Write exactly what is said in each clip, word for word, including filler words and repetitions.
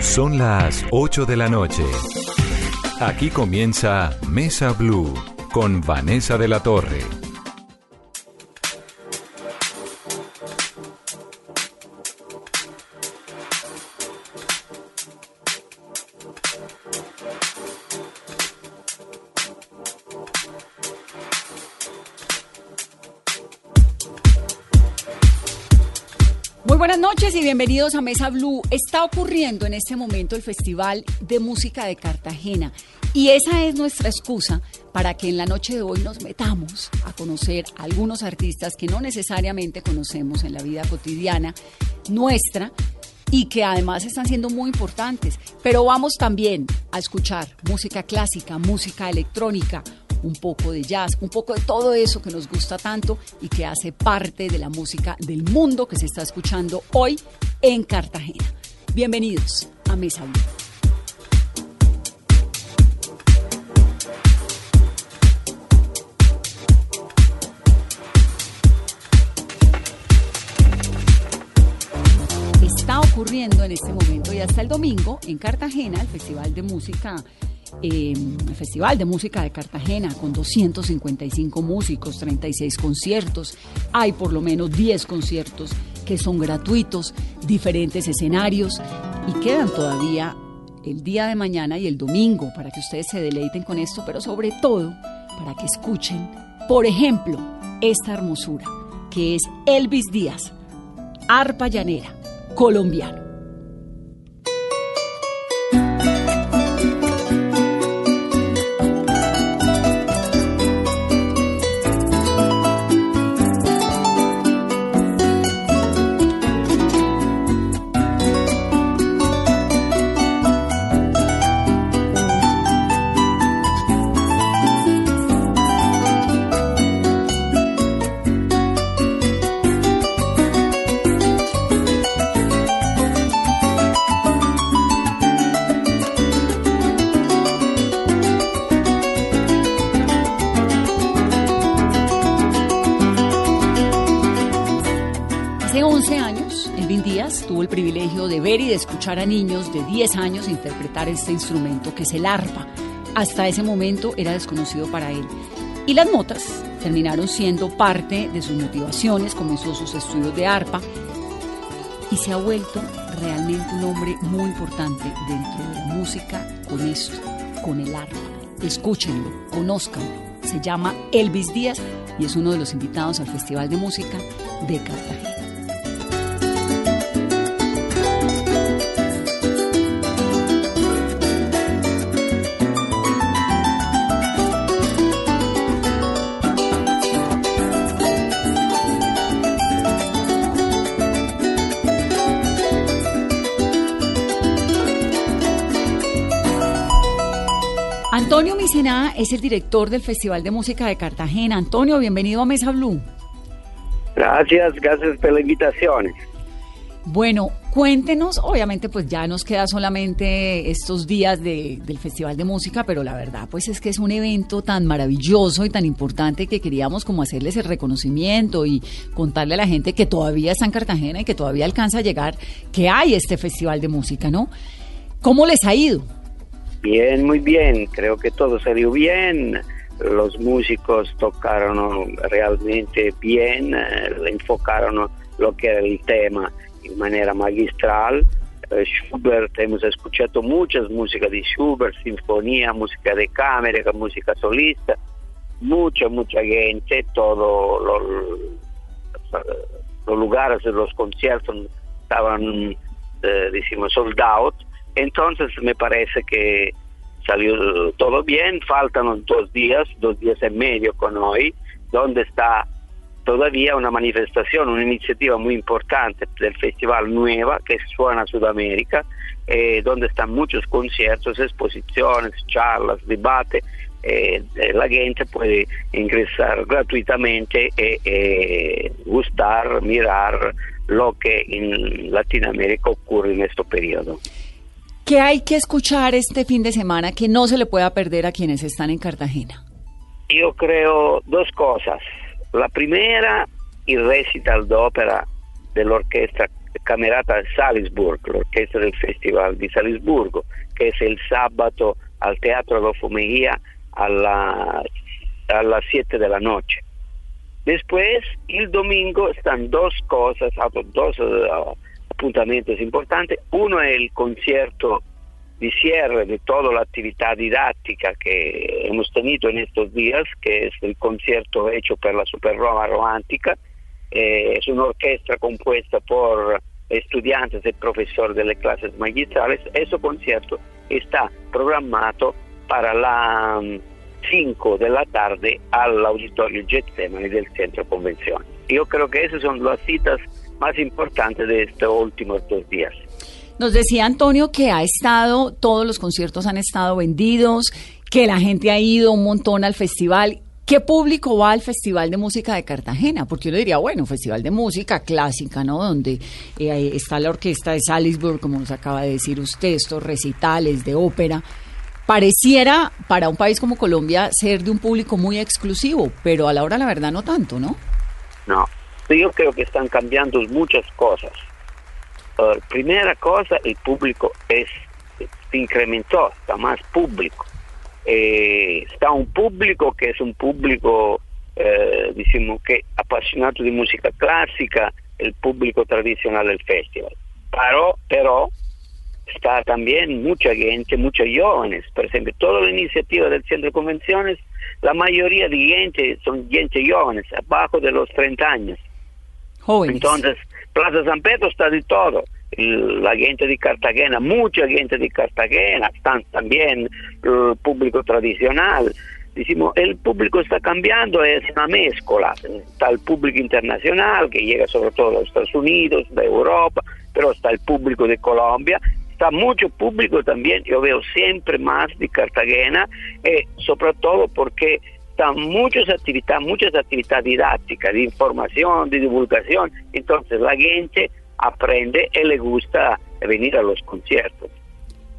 Son las ocho de la noche. Aquí comienza Mesa Blue con Vanessa de la Torre. Buenas noches y bienvenidos a Mesa Blue. Está ocurriendo en este momento el Festival de Música de Cartagena y esa es nuestra excusa para que en la noche de hoy nos metamos a conocer a algunos artistas que no necesariamente conocemos en la vida cotidiana nuestra y que además están siendo muy importantes. Pero vamos también a escuchar música clásica, música electrónica, un poco de jazz, un poco de todo eso que nos gusta tanto y que hace parte de la música del mundo que se está escuchando hoy en Cartagena. Bienvenidos a Mesa Blue. Está ocurriendo en este momento y hasta el domingo en Cartagena el Festival de Música Eh, el Festival de Música de Cartagena con doscientos cincuenta y cinco músicos, treinta y seis conciertos. Hay por lo menos diez conciertos que son gratuitos, diferentes escenarios y quedan todavía el día de mañana y el domingo para que ustedes se deleiten con esto, pero sobre todo para que escuchen, por ejemplo, esta hermosura que es Elvis Díaz, arpa llanera, colombiano. Tuvo el privilegio de ver y de escuchar a niños de diez años interpretar este instrumento que es el arpa. Hasta ese momento era desconocido para él. Y las notas terminaron siendo parte de sus motivaciones, comenzó sus estudios de arpa y se ha vuelto realmente un hombre muy importante dentro de la música con esto, con el arpa. Escúchenlo, conózcanlo. Se llama Elvis Díaz y es uno de los invitados al Festival de Música de Cartagena. Antonio Micená es el director del Festival de Música de Cartagena. Antonio, bienvenido a Mesa Blue. Gracias, gracias por la invitación. Bueno, cuéntenos, obviamente pues ya nos queda solamente estos días de, del Festival de Música, pero la verdad pues es que es un evento tan maravilloso y tan importante que queríamos como hacerles el reconocimiento y contarle a la gente que todavía está en Cartagena y que todavía alcanza a llegar, que hay este Festival de Música, ¿no? ¿Cómo les ha ido? Bien, muy bien, creo que todo salió bien, los músicos tocaron realmente bien, enfocaron lo que era el tema de manera magistral. Schubert, hemos escuchado muchas músicas de Schubert, sinfonía, música de cámara, música solista, mucha, mucha gente, todos los, los lugares de los conciertos estaban, eh, decimos, sold out. Entonces me parece que salió todo bien, faltan dos días, dos días y medio con hoy, donde está todavía una manifestación, una iniziativa muy importante del festival nueva, que es Suena Sudamérica, eh, donde están muchos conciertos, exposiciones, charlas, debate. Eh, la gente puede ingresar gratuitamente e, e gustar, mirar lo que en Latinoamérica ocurre en este periodo. ¿Qué hay que escuchar este fin de semana que no se le pueda perder a quienes están en Cartagena? Yo creo dos cosas. La primera, el recital de ópera de la orquesta Camerata de Salisburgo, la orquesta del Festival de Salisburgo, que es el sábado al Teatro de la Fumilla a, la, a las siete de la noche. Después, el domingo, están dos cosas, dos uh, apuntamientos importantes. Uno es el concierto de cierre de toda la actividad didáctica que hemos tenido en estos días, que es el concierto hecho por la Super Roma Romántica. Eh, es una orquesta compuesta por estudiantes y profesores de las clases magistrales. Ese concierto está programado para las cinco de la tarde al Auditorio Getsemaní del Centro Convención. Yo creo que esas son las citas más importantes de estos últimos dos días. Nos decía Antonio que ha estado, todos los conciertos han estado vendidos, que la gente ha ido un montón al festival. ¿Qué público va al Festival de Música de Cartagena? Porque yo le diría, bueno, Festival de Música Clásica, ¿no? Donde eh, está la Orquesta de Salisbury, como nos acaba de decir usted, estos recitales de ópera. Pareciera para un país como Colombia ser de un público muy exclusivo, pero a la hora la verdad no tanto, ¿no? No, yo creo que están cambiando muchas cosas. Uh, primera cosa, el público es, se incrementó, está más público. Eh, está un público que es un público, eh, decimos que apasionado de música clásica, el público tradicional del festival. Pero, pero está también mucha gente, muchos jóvenes. Por ejemplo, toda la iniciativa del Centro de Convenciones, la mayoría de gente son gente jóvenes, abajo de los treinta años. Jóvenes. Entonces, Plaza San Pedro está de todo. La gente de Cartagena, mucha gente de Cartagena, están también el público tradicional. Decimos, el público está cambiando, es una mezcla. Está el público internacional, que llega sobre todo de los Estados Unidos, de Europa, pero está el público de Colombia. Está mucho público también, yo veo siempre más de Cartagena, eh, sobre todo porque están muchas actividades, muchas actividades didácticas, de información, de divulgación, entonces la gente aprende y le gusta venir a los conciertos.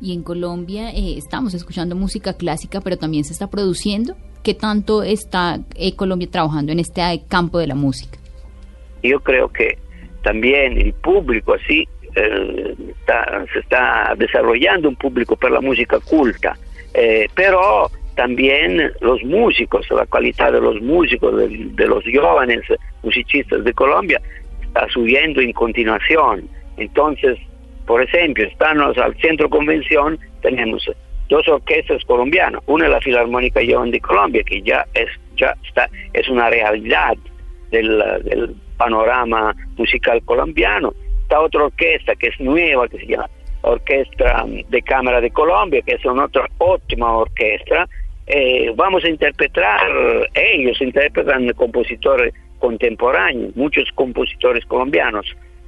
Y en Colombia eh, estamos escuchando música clásica, pero también se está produciendo. ¿Qué tanto está eh, Colombia trabajando en este campo de la música? Yo creo que también el público así, Eh, está, se está desarrollando un público para la música culta, eh, pero también los músicos, la calidad de los músicos, de, de los jóvenes musicistas de Colombia está subiendo en continuación. Entonces, por ejemplo, estamos al Centro Convención, tenemos dos orquestas colombianas, una es la Filarmónica Joven de Colombia, que ya es, ya está, es una realidad del, del panorama musical colombiano. Está otra orquesta que es nueva, que se llama Orquesta de Cámara de Colombia, que es una otra óptima orquesta. Eh, vamos a interpretar, ellos interpretan compositores contemporáneos, muchos compositores colombianos.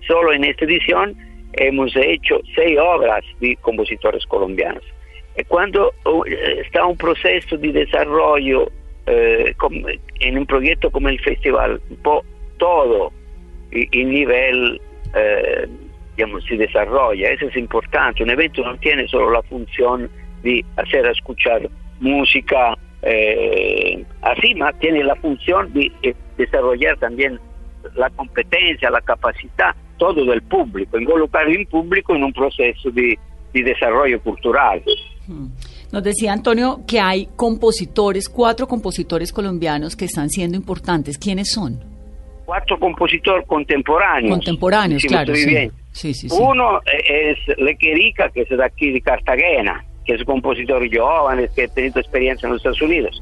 Solo en esta edición hemos hecho seis obras de compositores colombianos. Eh, cuando eh, está un proceso de desarrollo eh, en un proyecto como el festival, todo el nivel Eh, digamos, se desarrolla, eso es importante. Un evento no tiene solo la función de hacer escuchar música eh, así, más tiene la función de eh, desarrollar también la competencia, la capacidad, todo del público, involucrar el público en un proceso de, de desarrollo cultural. Nos decía Antonio que hay compositores, cuatro compositores colombianos que están siendo importantes. ¿Quiénes son? Cuatro compositores contemporáneos. Contemporáneos, si claro. Sí. Sí, sí, sí. Uno es Lequerica, que es de aquí de Cartagena, que es un compositor joven, que ha tenido experiencia en los Estados Unidos.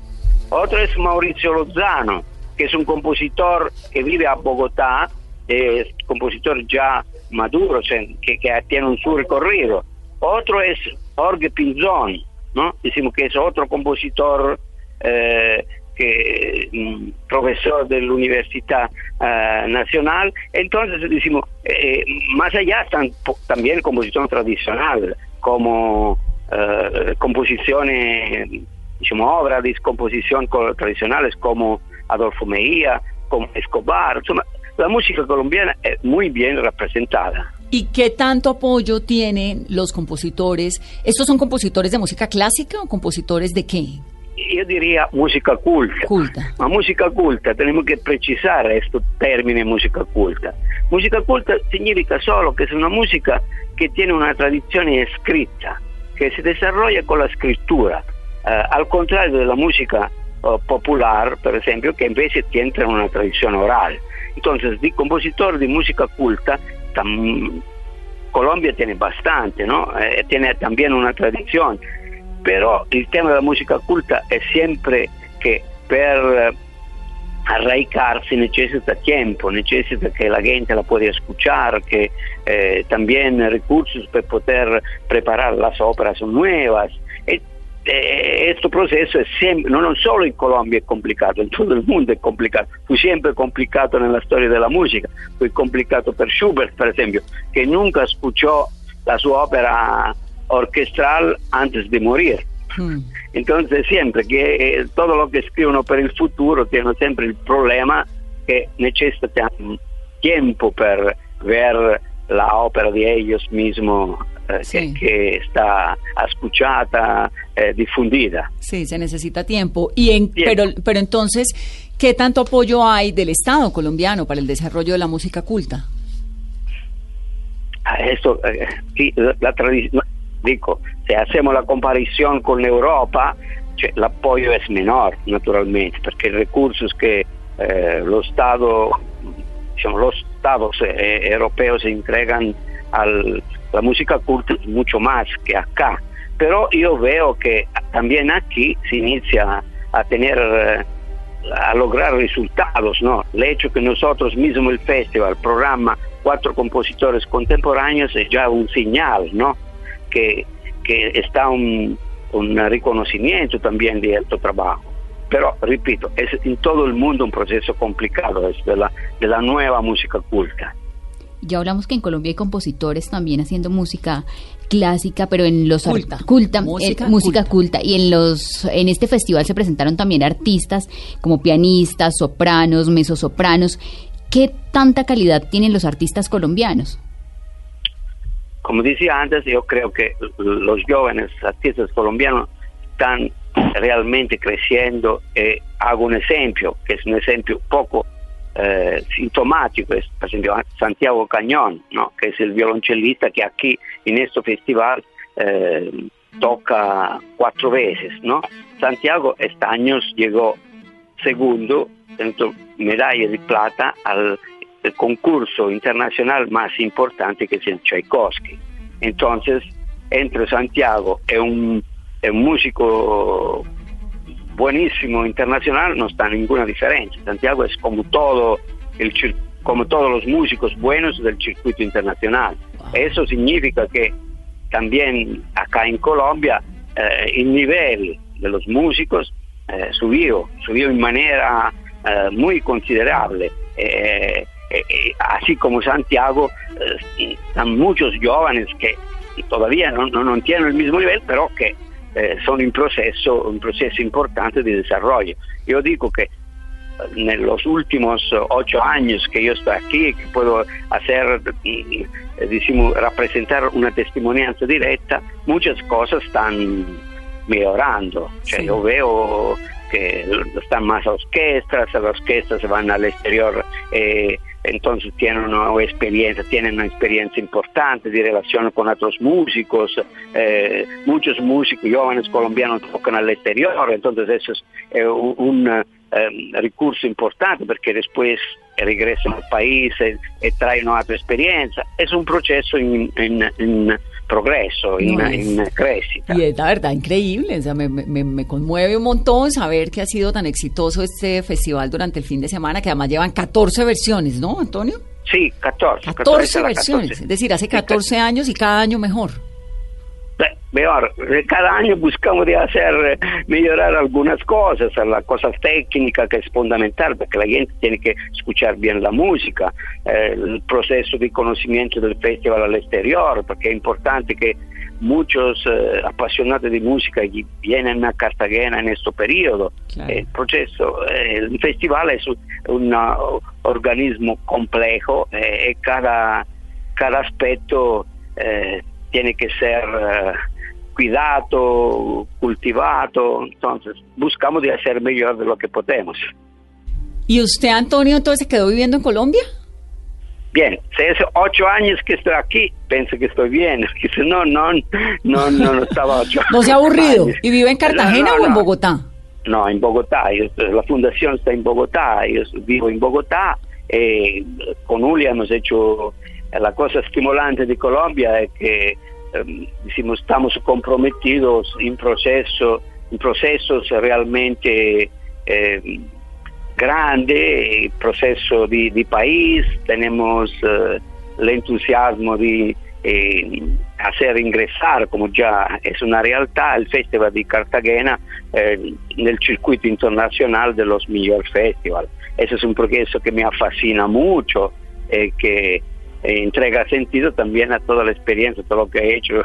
Otro es Mauricio Lozano, que es un compositor que vive a Bogotá, es compositor ya maduro, que, que tiene un su recorrido. Otro es Jorge Pinzón, ¿no? Decimos que es otro compositor eh, que mm, profesor de la Universidad uh, Nacional. Entonces decimos, eh, más allá están también composición tradicional, como uh, composiciones, digamos, obras de composición tradicionales como Adolfo Mejía, como Escobar. La música colombiana es muy bien representada. ¿Y qué tanto apoyo tienen los compositores? ¿Estos son compositores de música clásica o compositores de qué? Yo diría música culta. Culta. La música culta, tenemos que precisar este término música culta. Música culta significa solo que es una música que tiene una tradición escrita, que se desarrolla con la escritura, uh, al contrario de la música uh, popular, por ejemplo, que en veces tiene una tradición oral. Entonces, de compositor de música culta, tam, Colombia tiene bastante, ¿no? Eh, tiene también una tradición. Pero el tema de la música culta es siempre que per eh, arraigarse necesita tiempo, necesita que la gente la pueda escuchar, que eh, también recursos para poder preparar las obras nuevas. Eh, eh, este proceso es siempre, no, no solo en Colombia es complicado, en todo el mundo es complicado. Fue siempre complicado en la historia de la música. Fue complicado para Schubert, por ejemplo, que nunca escuchó la su ópera orquestral antes de morir. Mm. Entonces siempre que eh, todo lo que escriben para el futuro tiene siempre el problema que necesitan tiempo para ver la ópera de ellos mismos, eh, sí, que, que está escuchada, eh, difundida. Sí, se necesita tiempo. Y en, tiempo. Pero, pero entonces, ¿qué tanto apoyo hay del Estado colombiano para el desarrollo de la música culta? Esto, eh, sí, la, la tradición. Dico, si hacemos la comparación con Europa, cioè, el apoyo es menor, naturalmente, porque recursos que eh, los Estados, digamos, los Estados eh, europeos entregan a la música culta mucho más que acá. Pero yo veo que también aquí se inicia a tener, a lograr resultados, ¿no? El hecho que nosotros mismos, el festival, el programa, cuatro compositores contemporáneos, es ya un señal, ¿no? Que, que está un, un reconocimiento también de alto trabajo. Pero, repito, es en todo el mundo un proceso complicado, es de la, de la nueva música culta. Ya hablamos que en Colombia hay compositores también haciendo música clásica, pero en los culta, art- culta música, eh, música culta. culta y en los en este festival se presentaron también artistas como pianistas, sopranos, mezzosopranos. ¿Qué tanta calidad tienen los artistas colombianos? Como decía antes, yo creo que los jóvenes artistas colombianos están realmente creciendo. Eh, hago un ejemplo, que es un ejemplo poco eh, sintomático, es, por ejemplo, Santiago Cañón, ¿no? Que es el violonchelista que aquí en este festival eh, toca cuatro veces, ¿no? Santiago este año llegó segundo, medalla de plata al el concurso internacional más importante, que es el Tchaikovsky. Entonces, entre Santiago y un, un músico buenísimo internacional no está ninguna diferencia. Santiago es como todo el como todos los músicos buenos del circuito internacional. Eso significa que también acá en Colombia eh, el nivel de los músicos eh, subió, subió de manera eh, muy considerable. Eh, Así como Santiago, eh, están muchos jóvenes que todavía no, no, no tienen el mismo nivel, pero que eh, son un proceso, un proceso importante de desarrollo. Yo digo que en los últimos ocho años que yo estoy aquí, que puedo hacer, eh, decimos, representar una testimonianza directa, muchas cosas están mejorando. Cioè, sí. Yo veo que están más orquestas, las orquestas van al exterior. Eh, Entonces tienen una experiencia, tienen una experiencia importante de relación con otros músicos, eh, muchos músicos jóvenes colombianos tocan al exterior, entonces eso es eh, un, un eh, recurso importante porque después regresan al país eh, eh, traen otra experiencia. Es un proceso en, en, en progreso, no en, en crecida. Y es la verdad increíble, o sea, me, me, me conmueve un montón saber que ha sido tan exitoso este festival durante el fin de semana, que además llevan catorce versiones, ¿no, Antonio? Sí, catorce. catorce, catorce versiones, catorce. Es decir, hace catorce años y cada año mejor. mejor. Cada año buscamos de hacer mejorar algunas cosas, las cosas técnicas, que es fundamental, porque la gente tiene que escuchar bien la música, el proceso de conocimiento del festival al exterior, porque es importante que muchos eh, apasionados de música vienen a Cartagena en este periodo. Claro. El proceso, el festival es un, un organismo complejo, eh, y cada, cada aspecto eh, tiene que ser eh, cuidado, cultivado. Entonces, buscamos de hacer mejor de lo que podemos. ¿Y usted, Antonio, entonces se quedó viviendo en Colombia? Bien, hace ocho años que estoy aquí, pienso que estoy bien. No, no, no, no, no estaba ocho años. ¿No se ha aburrido? ¿Y vive en Cartagena no, no, o en no. Bogotá? No, en Bogotá. Yo, la fundación está en Bogotá. Yo vivo en Bogotá. Eh, con Julia hemos hecho la cosa estimulante de Colombia, es que eh, decimos, estamos comprometidos en, proceso, en procesos realmente... Eh, grande proceso de, de país. Tenemos uh, el entusiasmo de eh, hacer ingresar, como ya es una realidad, el Festival de Cartagena eh, en el circuito internacional de los mejores festivales. Ese es un proceso que me fascina mucho, eh, que eh, entrega sentido también a toda la experiencia, todo lo que he hecho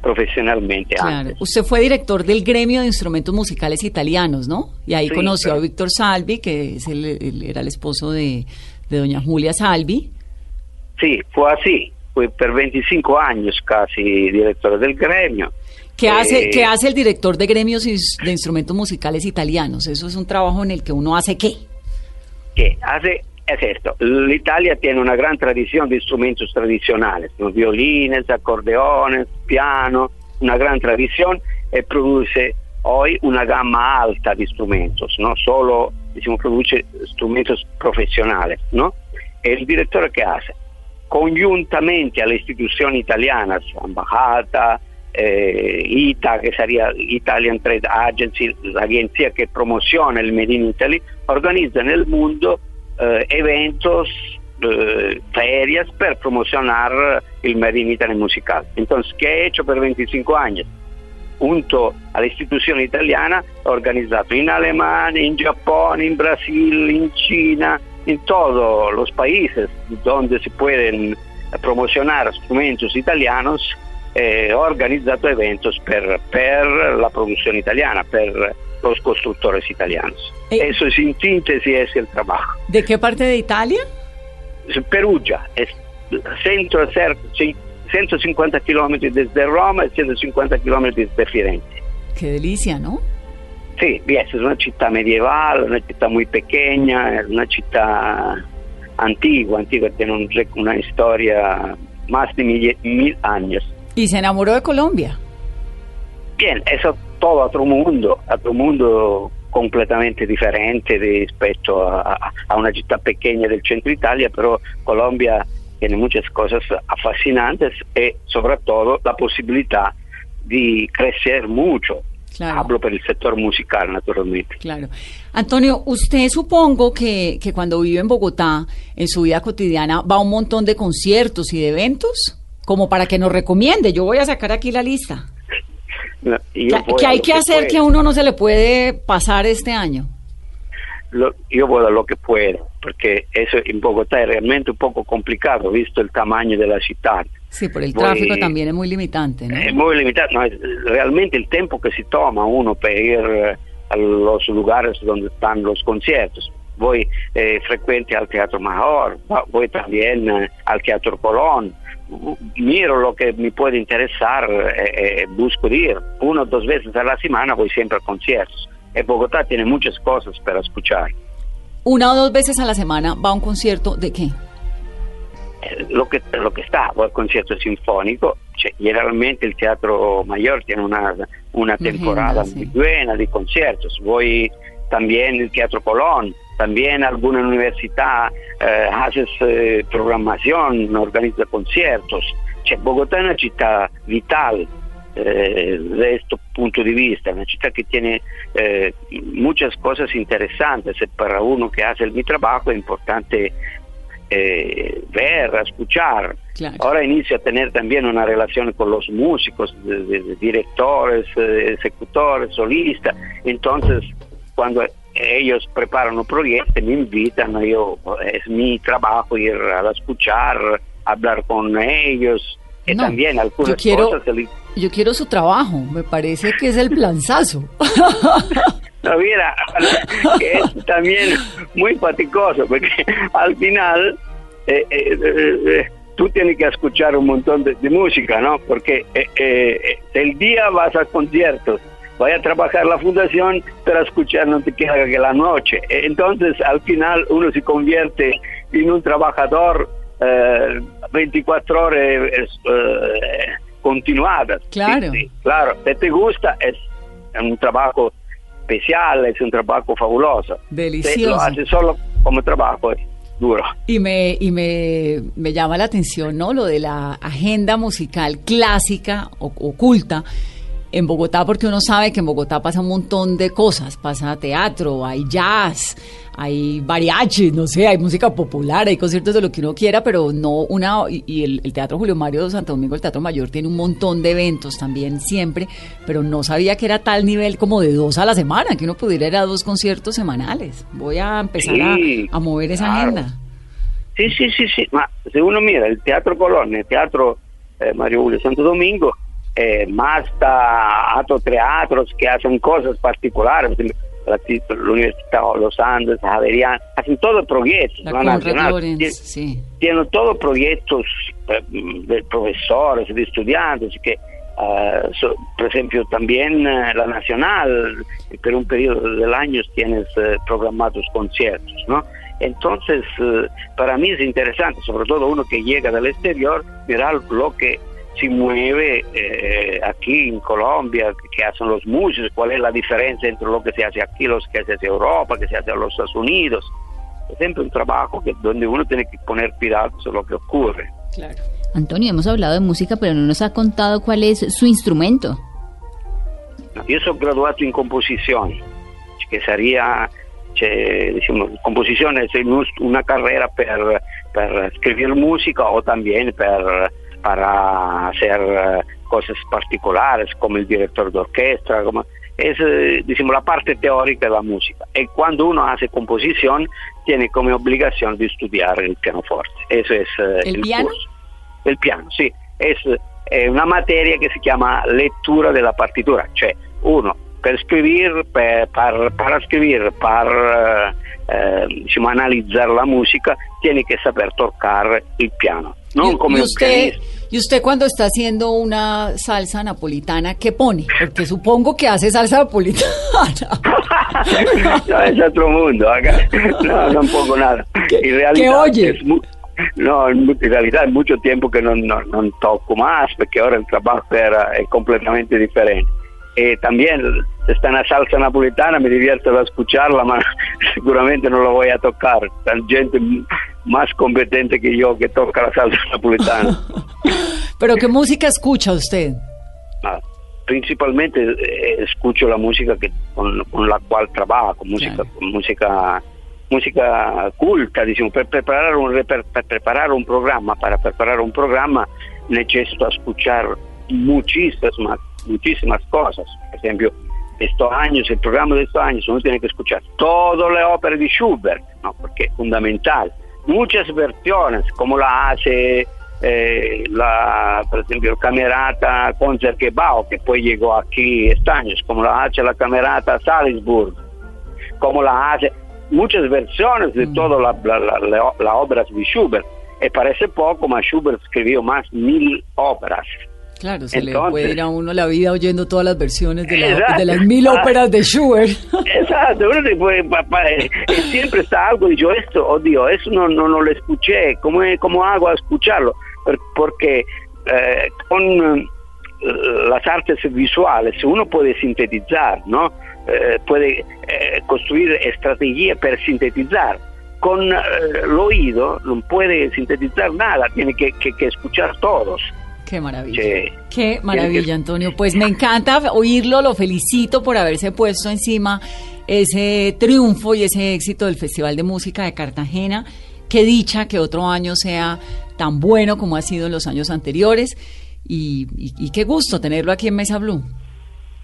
profesionalmente. Claro. Antes. Usted fue director del gremio de instrumentos musicales italianos, ¿no? Y ahí sí, conoció claro. a Víctor Salvi, que es el, el, era el esposo de, de doña Julia Salvi. Sí, fue así. Fue por veinticinco años casi director del gremio. ¿Qué, eh, hace, ¿qué hace el director de gremios de instrumentos musicales italianos? Eso es un trabajo en el que uno hace qué. ¿Qué hace? Es esto, Italia tiene una gran tradición de instrumentos tradicionales, los violines, acordeones, piano, una gran tradición, y produce hoy una gama alta de instrumentos, no solo, decimos, produce instrumentos profesionales, ¿no? El director, ¿qué hace? Conjuntamente a las instituciones italianas, Embajada, eh, I T A, que sería Italian Trade Agency, la agencia que promociona el Made in Italy, organiza en el mundo Uh, eventos, uh, ferias para promocionar el Made in Italy musical. Entonces, ¿qué he hecho por veinticinco años? Junto a la institución italiana, he organizado en Alemania, en Japón, en Brasil, en China, en todos los países donde se pueden promocionar instrumentos italianos, eh, he organizado eventos per, per la producción italiana, per los constructores italianos. Eh, Eso es, en síntesis, es el trabajo. ¿De qué parte de Italia? Perugia, es centro, ciento cincuenta kilómetros desde Roma y ciento cincuenta kilómetros desde Firenze. Qué delicia, ¿no? Sí, bien, es una ciudad medieval, una ciudad muy pequeña, es una ciudad antigua, antigua, tiene una historia más de mil, mil años. ¿Y se enamoró de Colombia? Bien, eso todo otro mundo, otro mundo completamente diferente rispetto a, a una città pequeña del centro Italia, però Colombia tiene muchas cosas fascinantes e soprattutto la possibilità di crecer mucho. Claro. Hablo por el sector musical, naturalmente. Claro. Antonio, usted supongo que, que cuando vive en Bogotá, en su vida cotidiana, va a un montón de conciertos y de eventos, como para que nos recomiende. Yo voy a sacar aquí la lista. No, ¿qué hay que hacer que a uno no se le puede pasar este año? Lo, yo voy a lo que puedo, porque eso en Bogotá es realmente un poco complicado, visto el tamaño de la ciudad. Sí, por el voy, tráfico también es muy limitante, ¿no? Es muy limitante, no, es realmente el tiempo que se toma uno para ir a los lugares donde están los conciertos. Voy eh, frecuente al Teatro Mayor, voy también eh, al Teatro Colón. Miro lo que me puede interesar, eh, eh, busco ir una o dos veces a la semana, voy siempre a conciertos. En Bogotá tiene muchas cosas para escuchar. Una o dos veces a la semana va a un concierto de qué? Eh, lo que lo que está, va al concierto sinfónico. Generalmente el Teatro Mayor tiene una, una temporada sí. muy buena de conciertos. Voy también al Teatro Colón. También alguna universidad eh, hace eh, programación, organiza conciertos. Cioè, Bogotá es una ciudad vital eh, desde este punto de vista, una ciudad que tiene eh, muchas cosas interesantes. Para uno que hace mi trabajo es importante eh, ver, escuchar. Claro. Ahora inicio a tener también una relación con los músicos, de, de, de directores, eh, ejecutores, solistas. Entonces, cuando ellos preparan un proyecto, me invitan, yo, es mi trabajo ir a escuchar, hablar con ellos. Que no, también algunas yo quiero, cosas le... yo quiero su trabajo, me parece que es el planzazo. No, mira, es también muy paticoso, porque al final eh, eh, eh, tú tienes que escuchar un montón de, de música, ¿no? Porque eh, eh, el día vas a conciertos, vas a trabajar la fundación, pero escuchar no te queda que la noche. Entonces, al final, uno se convierte en un trabajador Eh, veinticuatro horas eh, eh, continuadas. Claro. Sí, sí, claro. Si te gusta, es un trabajo especial, es un trabajo fabuloso. Delicioso. Si lo haces solo como trabajo, es duro. Y me y me, me llama la atención, ¿no?, lo de la agenda musical clásica, o, oculta, en Bogotá, porque uno sabe que en Bogotá pasa un montón de cosas, pasa teatro, hay jazz, hay mariachi, no sé, hay música popular, hay conciertos de lo que uno quiera, pero no una... Y el, el Teatro Julio Mario de Santo Domingo, el Teatro Mayor, tiene un montón de eventos también siempre, pero no sabía que era tal nivel como de dos a la semana, que uno pudiera ir a dos conciertos semanales. Voy a empezar sí, a, a mover esa claro. agenda. Sí, sí, sí, sí. Ma, si uno mira, el Teatro Colón, el Teatro eh, Mayor de Santo Domingo, Eh, más otros teatros que hacen cosas particulares, la, la Universidad de los Andes, Javerian, hacen todo proyectos, la nacional, tienen, sí. tienen todos proyectos de profesores, de estudiantes, que uh, so, por ejemplo también uh, la nacional, por un periodo del año tienes uh, programados conciertos, ¿no? Entonces uh, para mí es interesante, sobre todo uno que llega del exterior, mirar lo que se mueve eh, aquí en Colombia, que hacen los músicos, cuál es la diferencia entre lo que se hace aquí, lo que se hace en Europa, que se hace en los Estados Unidos. Es siempre un trabajo que donde uno tiene que poner cuidado sobre lo que ocurre. Claro. Antonio, hemos hablado de música, pero no nos ha contado cuál es su instrumento. Yo soy graduado en composición, que sería, che, decimos, composición es una carrera para, para escribir música o también para... para hacer uh, cosas particulares, como el director de orquesta, como es, eh, decimos, la parte teórica de la música. Y cuando uno hace composición, tiene como obligación de estudiar el pianoforte. Eso es uh, ¿El, el piano? Curso. El piano, sí. Es eh, una materia que se llama lectura de la partitura. Cioè, uno, per escribir, per, per, para escribir, para eh, diciamo, analizar la música, tiene que saber tocar el piano. No, como y, usted, y usted cuando está haciendo una salsa napolitana, ¿qué pone? Porque supongo que hace salsa napolitana. No, es otro mundo acá. No, tampoco nada. Y realidad, ¿qué oye? Es muy, no, en realidad mucho tiempo que no, no, no toco más, porque ahora el trabajo era es completamente diferente. Eh, también está en la salsa napolitana, me divierto a escucharla, pero seguramente no la voy a tocar. Tan gente más competente que yo que toca la salsa napolitana. ¿Pero qué música escucha usted? Ah, principalmente eh, escucho la música que con, con la cual trabajo, música, claro. música, música culta, digamos, para preparar un para preparar un programa, para preparar un programa necesito escuchar muchísimas muchísimas cosas. Por ejemplo, estos años, el programa de estos años, uno tiene que escuchar todas las óperas de Schubert, ¿no? Porque es fundamental. Muchas versiones, como la hace, eh, la, por ejemplo, Camerata Concert que Bao, que después llegó aquí este año, como la hace la Camerata Salisburgo, como la hace muchas versiones de mm. todas las la, la, la, la obras de Schubert. Y parece poco, pero Schubert escribió más de mil óperas. Claro, se Entonces, le puede ir a uno la vida oyendo todas las versiones de, la, exacto, de las mil óperas de Schubert. Exacto, uno se puede, papá, siempre está algo y yo esto, oh Dios, eso no, no, no lo escuché, ¿cómo, cómo hago a escucharlo? Porque eh, con eh, las artes visuales uno puede sintetizar, ¿no? Eh, puede eh, construir estrategia para sintetizar. Con eh, el oído no puede sintetizar nada, tiene que, que, que escuchar todos. Qué maravilla, sí. Qué maravilla, Antonio. Pues me encanta oírlo, lo felicito por haberse puesto encima ese triunfo y ese éxito del Festival de Música de Cartagena, qué dicha que otro año sea tan bueno como ha sido en los años anteriores y, y, y qué gusto tenerlo aquí en Mesa Blue.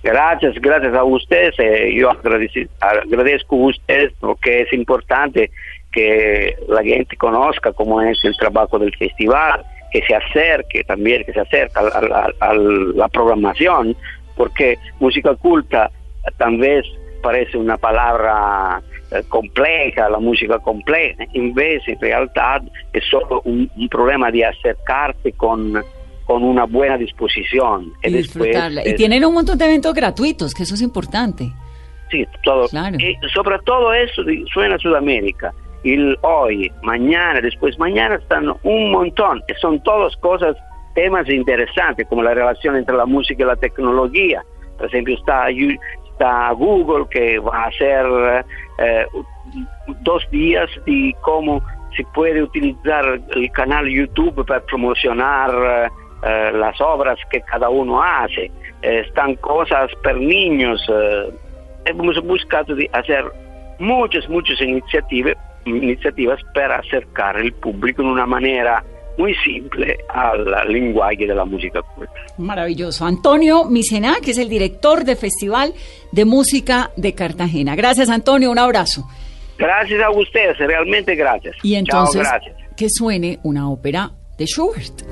Gracias, gracias a ustedes. Eh, yo agradezco, agradezco a ustedes porque es importante que la gente conozca cómo es el trabajo del festival, que se acerque también, que se acerque a, a, a la programación, porque música culta tal vez parece una palabra compleja, la música compleja, en vez en realidad es solo un, un problema de acercarse con, con una buena disposición. Y, después, y es, tienen un montón de eventos gratuitos, que eso es importante. Sí, todo. Claro. Y sobre todo eso Suena Sudamérica. Y hoy, mañana, después mañana están un montón, son todas cosas, temas interesantes como la relación entre la música y la tecnología. Por ejemplo, está, está Google que va a hacer eh, dos días de cómo se puede utilizar el canal YouTube para promocionar eh, las obras que cada uno hace. Eh, están cosas para niños. Eh, hemos buscado hacer muchas, muchas iniciativas iniciativas para acercar el público de una manera muy simple al lenguaje de la música culta. Maravilloso. Antonio Micená, que es el director de Festival de Música de Cartagena. Gracias, Antonio, un abrazo. Gracias a ustedes, realmente gracias. Y entonces, chao, gracias. Que suene una ópera de Schubert.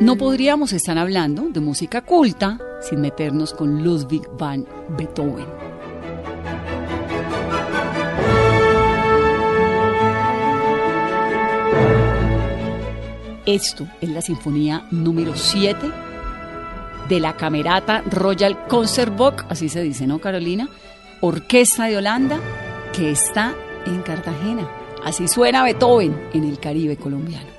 No podríamos estar hablando de música culta sin meternos con Ludwig van Beethoven. Esto es la sinfonía número siete de la Camerata Royal Concertgebouw, así se dice, ¿no, Carolina? Orquesta de Holanda que está en Cartagena. Así suena Beethoven en el Caribe colombiano.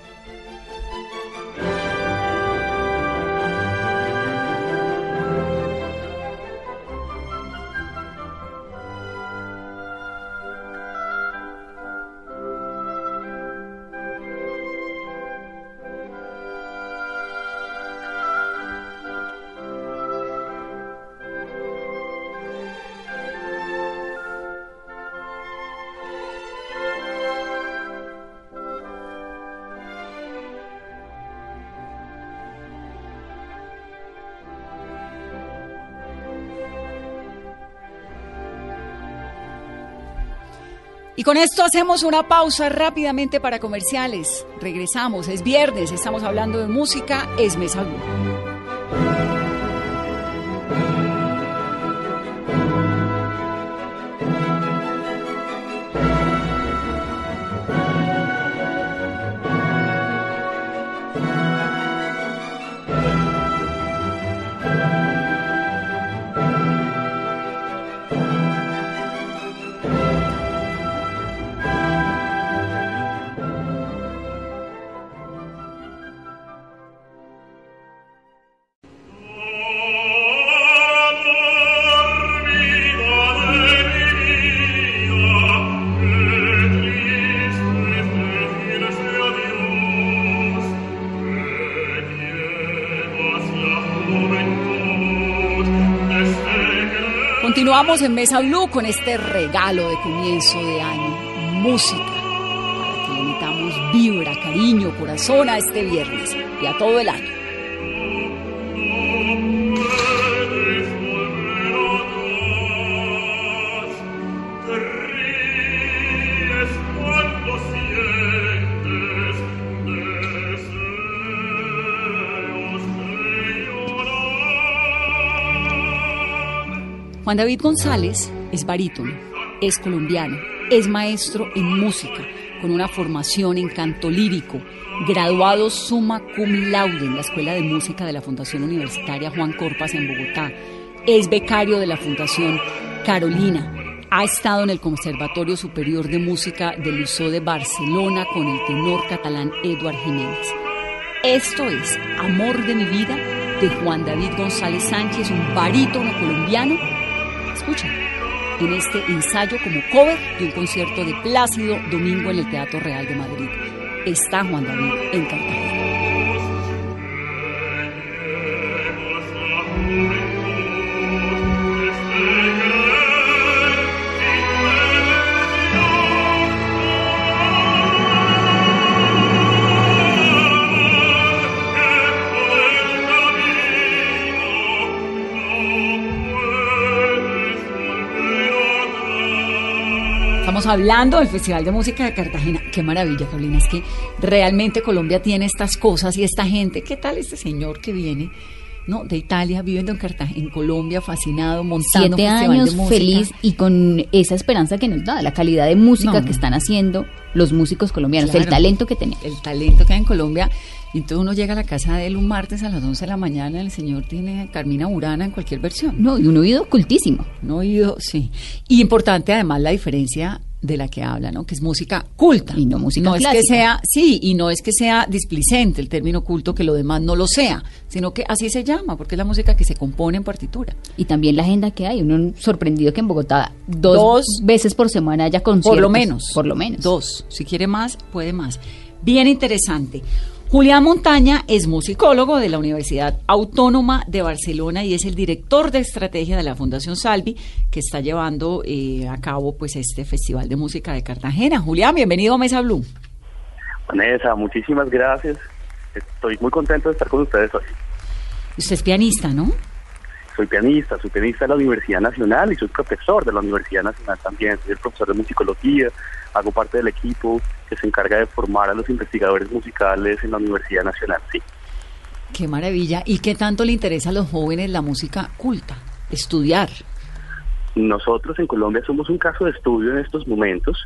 Y con esto hacemos una pausa rápidamente para comerciales. Regresamos, es viernes, estamos hablando de música, es Mesa Blue. Continuamos en Mesa Blue con este regalo de comienzo de año, música, para que le metamos vibra, cariño, corazón a este viernes y a todo el año. Juan David González es barítono, es colombiano, es maestro en música, con una formación en canto lírico, graduado summa cum laude en la Escuela de Música de la Fundación Universitaria Juan Corpas en Bogotá, es becario de la Fundación Carolina, ha estado en el Conservatorio Superior de Música del Liceo de Barcelona con el tenor catalán Eduard Jiménez. Esto es Amor de mi vida, de Juan David González Sánchez, un barítono colombiano. Escuchen. en este ensayo como cover de un concierto de Plácido Domingo en el Teatro Real de Madrid. Está Juan David en Cartagena. Hablando del Festival de Música de Cartagena. Qué maravilla, Carolina, es que realmente Colombia tiene estas cosas y esta gente. ¿Qué tal este señor que viene, no, de Italia, viviendo en Cartagena, en Colombia, fascinado, montando siete años feliz y con esa esperanza que nos da la calidad de música no, no. que están haciendo los músicos colombianos, claro, el talento que tenemos, el talento que hay en Colombia? Y entonces uno llega a la casa de él un martes a las once de la mañana, el señor tiene Carmina Burana en cualquier versión. No, y un oído cultísimo. Un oído, sí. Y importante además la diferencia de la que habla, ¿no? Que es música culta. Y no música no clásica. Es que sea, sí, y no es que sea displicente el término culto, que lo demás no lo sea, sino que así se llama, porque es la música que se compone en partitura. Y también la agenda que hay. Uno sorprendido que en Bogotá dos, dos veces por semana haya conciertos. Por lo menos. Por lo menos. Dos. Si quiere más, puede más. Bien interesante. Julián Montaña es musicólogo de la Universidad Autónoma de Barcelona y es el director de estrategia de la Fundación Salvi, que está llevando eh, a cabo pues este Festival de Música de Cartagena. Julián, bienvenido a Mesa Blue. Vanessa, muchísimas gracias. Estoy muy contento de estar con ustedes hoy. Usted es pianista, ¿no? Soy pianista, soy pianista de la Universidad Nacional y soy profesor de la Universidad Nacional también. Soy el profesor de musicología, hago parte del equipo que se encarga de formar a los investigadores musicales en la Universidad Nacional, sí. ¡Qué maravilla! ¿Y qué tanto le interesa a los jóvenes la música culta, estudiar? Nosotros en Colombia somos un caso de estudio en estos momentos,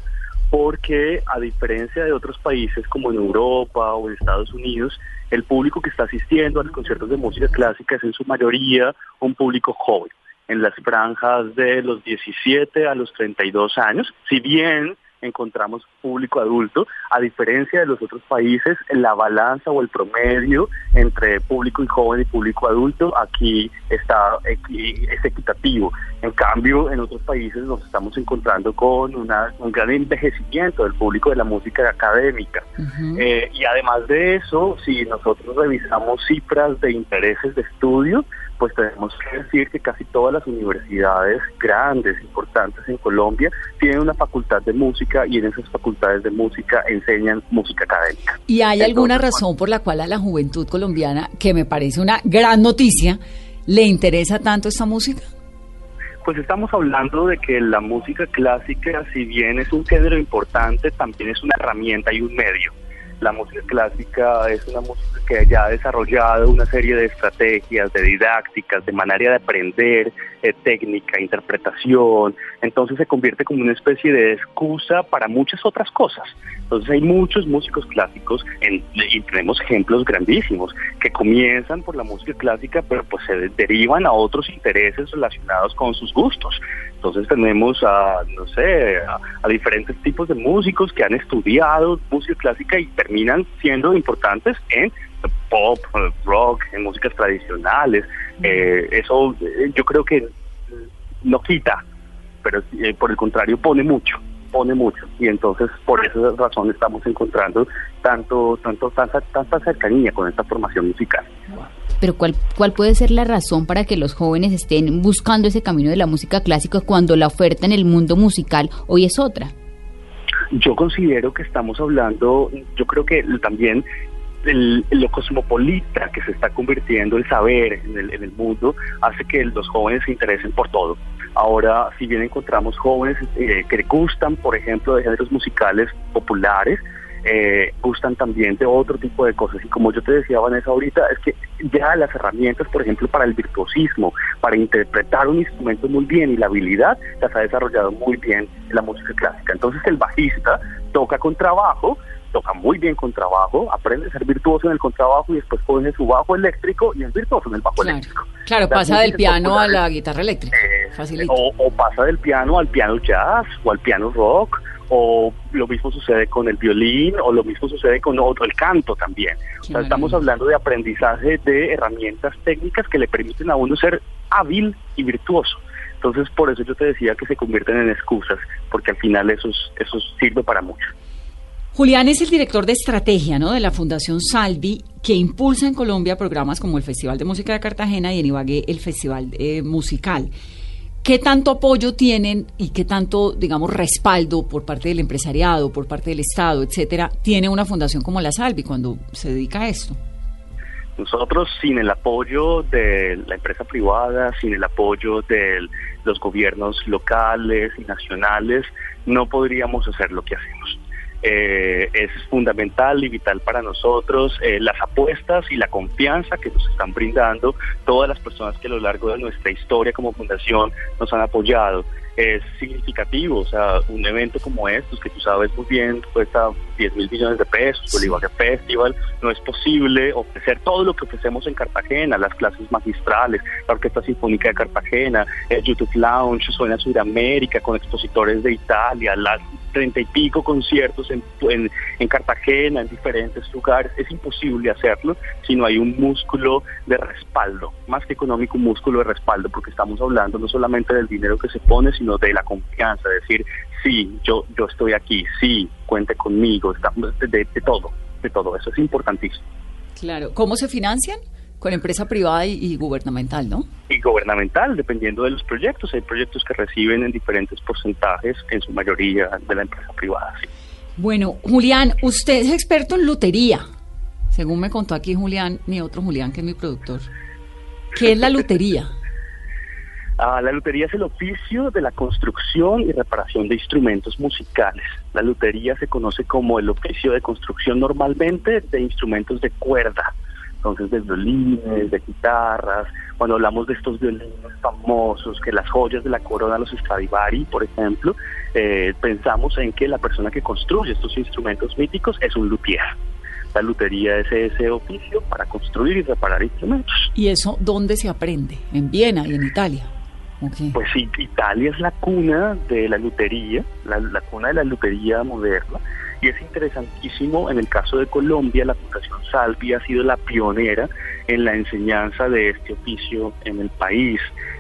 porque a diferencia de otros países como en Europa o en Estados Unidos, el público que está asistiendo a los conciertos de música clásica es en su mayoría un público joven, en las franjas de los diecisiete a los treinta y dos años, si bien encontramos público adulto. A diferencia de los otros países, la balanza o el promedio entre público joven y público adulto aquí está, es equitativo. En cambio, en otros países nos estamos encontrando con una, un gran envejecimiento del público de la música académica. Uh-huh. Eh, y además de eso, si nosotros revisamos cifras de intereses de estudio, pues tenemos que decir que casi todas las universidades grandes, importantes en Colombia, tienen una facultad de música y en esas facultades de música enseñan música académica. ¿Y hay Entonces, alguna razón por la cual a la juventud colombiana, que me parece una gran noticia, le interesa tanto esta música? Pues estamos hablando de que la música clásica, si bien es un género importante, también es una herramienta y un medio. La música clásica es una música que ya ha desarrollado una serie de estrategias, de didácticas, de manera de aprender, eh, técnica, interpretación. Entonces se convierte como una especie de excusa para muchas otras cosas. Entonces hay muchos músicos clásicos en, y tenemos ejemplos grandísimos que comienzan por la música clásica, pero pues se derivan a otros intereses relacionados con sus gustos. Entonces tenemos a, no sé, a, a diferentes tipos de músicos que han estudiado música clásica y permiten terminan siendo importantes en pop, rock, en músicas tradicionales. Eh, eso yo creo que no quita, pero eh, por el contrario pone mucho, pone mucho. Y entonces por esa razón estamos encontrando tanto, tanto, tanta, tanta cercanía con esta formación musical. Pero ¿cuál, cuál puede ser la razón para que los jóvenes estén buscando ese camino de la música clásica cuando la oferta en el mundo musical hoy es otra? Yo considero que estamos hablando, yo creo que también el, lo cosmopolita que se está convirtiendo el saber en el, en el mundo hace que los jóvenes se interesen por todo. Ahora, si bien encontramos jóvenes eh, que gustan, por ejemplo, de géneros musicales populares, Eh, gustan también de otro tipo de cosas. Y como yo te decía, Vanessa, ahorita es que ya las herramientas, por ejemplo, para el virtuosismo, para interpretar un instrumento muy bien y la habilidad, las ha desarrollado muy bien la música clásica. Entonces el bajista toca con trabajo, toca muy bien con trabajo, aprende a ser virtuoso en el contrabajo y después pone su bajo eléctrico y es virtuoso en el bajo, claro, eléctrico. Claro, las pasa del piano populares, a la guitarra eléctrica. Eh, o, o pasa del piano al piano jazz o al piano rock, o lo mismo sucede con el violín, o lo mismo sucede con otro, el canto también. O sea, estamos hablando de aprendizaje de herramientas técnicas que le permiten a uno ser hábil y virtuoso. Entonces, por eso yo te decía que se convierten en excusas, porque al final eso, eso sirve para mucho. Julián es el director de estrategia, ¿no?, de la Fundación Salvi, que impulsa en Colombia programas como el Festival de Música de Cartagena y en Ibagué el Festival eh, Musical. ¿Qué tanto apoyo tienen y qué tanto, digamos, respaldo por parte del empresariado, por parte del Estado, etcétera, tiene una fundación como la Salvi cuando se dedica a esto? Nosotros, sin el apoyo de la empresa privada, sin el apoyo de los gobiernos locales y nacionales, no podríamos hacer lo que hacemos. Eh, es fundamental y vital para nosotros eh, las apuestas y la confianza que nos están brindando todas las personas que a lo largo de nuestra historia como fundación nos han apoyado. Es significativo, o sea, un evento como estos, que tú sabes muy bien, cuesta diez mil millones de pesos, el Ibagué Festival, no es posible ofrecer todo lo que ofrecemos en Cartagena, las clases magistrales, la Orquesta Sinfónica de Cartagena, el YouTube Lounge, Suena Sudamérica, con expositores de Italia, las treinta y pico conciertos en, en, en Cartagena, en diferentes lugares. Es imposible hacerlo si no hay un músculo de respaldo, más que económico, un músculo de respaldo, porque estamos hablando no solamente del dinero que se pone, sino de la confianza, de decir, sí, yo yo estoy aquí, sí, cuente conmigo, estamos de, de, de todo, de todo, eso es importantísimo. Claro, ¿cómo se financian? Con empresa privada y, y gubernamental, ¿no? Y gubernamental, dependiendo de los proyectos, hay proyectos que reciben en diferentes porcentajes, en su mayoría de la empresa privada, sí. Bueno, Julián, usted es experto en lutería, según me contó aquí Julián, ni otro Julián que es mi productor. ¿Qué es la lutería? Ah, la lutería es el oficio de la construcción y reparación de instrumentos musicales. La lutería se conoce como el oficio de construcción normalmente de instrumentos de cuerda. Entonces, de violines, de guitarras, cuando hablamos de estos violines famosos, que las joyas de la corona, los Stradivarius, por ejemplo, eh, pensamos en que la persona que construye estos instrumentos míticos es un luthier. La lutería es ese oficio para construir y reparar instrumentos. ¿Y eso dónde se aprende? ¿En Viena y en Italia? Okay. Pues sí, Italia es la cuna de la lutería, la, la cuna de la lutería moderna, y es interesantísimo. En el caso de Colombia, la Fundación Salvi ha sido la pionera en la enseñanza de este oficio en el país.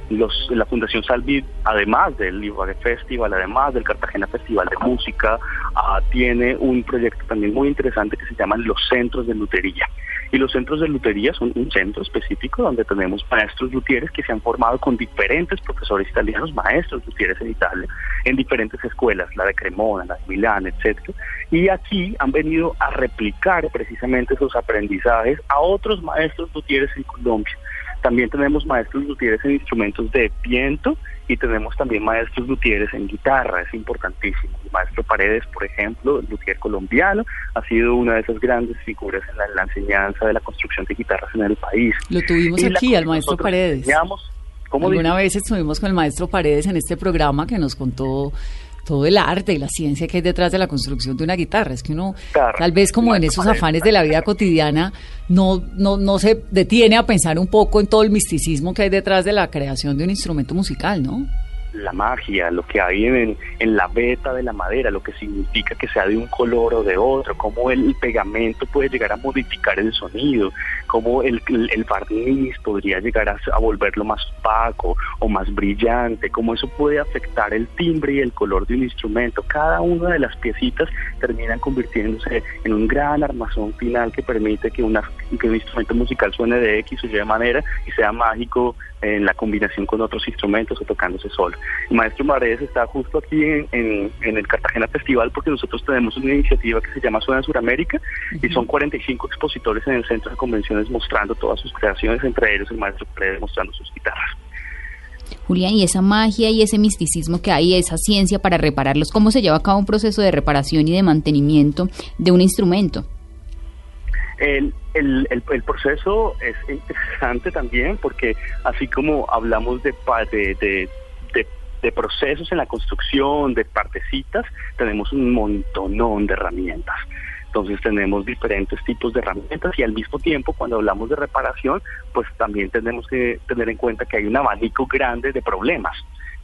Los, la Fundación Salvi, además del Ibagué Festival, además del Cartagena Festival de Música, ah, tiene un proyecto también muy interesante que se llama los Centros de Lutería. Y los Centros de Lutería son un centro específico donde tenemos maestros luthieres que se han formado con diferentes profesores italianos, maestros luthieres en Italia, en diferentes escuelas, la de Cremona, la de Milán, etcétera. Y aquí han venido a replicar precisamente esos aprendizajes a otros maestros luthieres en Colombia. También tenemos maestros luthieres en instrumentos de viento y tenemos también maestros luthieres en guitarra, es importantísimo. El maestro Paredes, por ejemplo, el luthier colombiano, ha sido una de esas grandes figuras en la, en la enseñanza de la construcción de guitarras en el país. Lo tuvimos y aquí, al maestro Paredes. Alguna vez estuvimos con el maestro Paredes en este programa que nos contó todo el arte y la ciencia que hay detrás de la construcción de una guitarra. Es que uno, guitarra, tal vez como en esos afanes de la vida cotidiana, no, no, no se detiene a pensar un poco en todo el misticismo que hay detrás de la creación de un instrumento musical, ¿no? La magia, lo que hay en, en la veta de la madera, lo que significa que sea de un color o de otro, cómo el pegamento puede llegar a modificar el sonido, cómo el, el barniz podría llegar a, a volverlo más opaco o más brillante, cómo eso puede afectar el timbre y el color de un instrumento. Cada una de las piecitas terminan convirtiéndose en un gran armazón final que permite que, una, que un instrumento musical suene de X o Y manera y sea mágico en la combinación con otros instrumentos o tocándose solo. El maestro Paredes está justo aquí en, en, en el Cartagena Festival porque nosotros tenemos una iniciativa que se llama Suena Sudamérica y son cuarenta y cinco expositores en el centro de convenciones mostrando todas sus creaciones, entre ellos el maestro Paredes mostrando sus guitarras. Julián, y esa magia y ese misticismo que hay, esa ciencia para repararlos, ¿cómo se lleva a cabo un proceso de reparación y de mantenimiento de un instrumento? El, el, el, el proceso es interesante también porque así como hablamos de, de, de, de, de procesos en la construcción, de partecitas, tenemos un montonón de herramientas. Entonces tenemos diferentes tipos de herramientas y al mismo tiempo cuando hablamos de reparación, pues también tenemos que tener en cuenta que hay un abanico grande de problemas.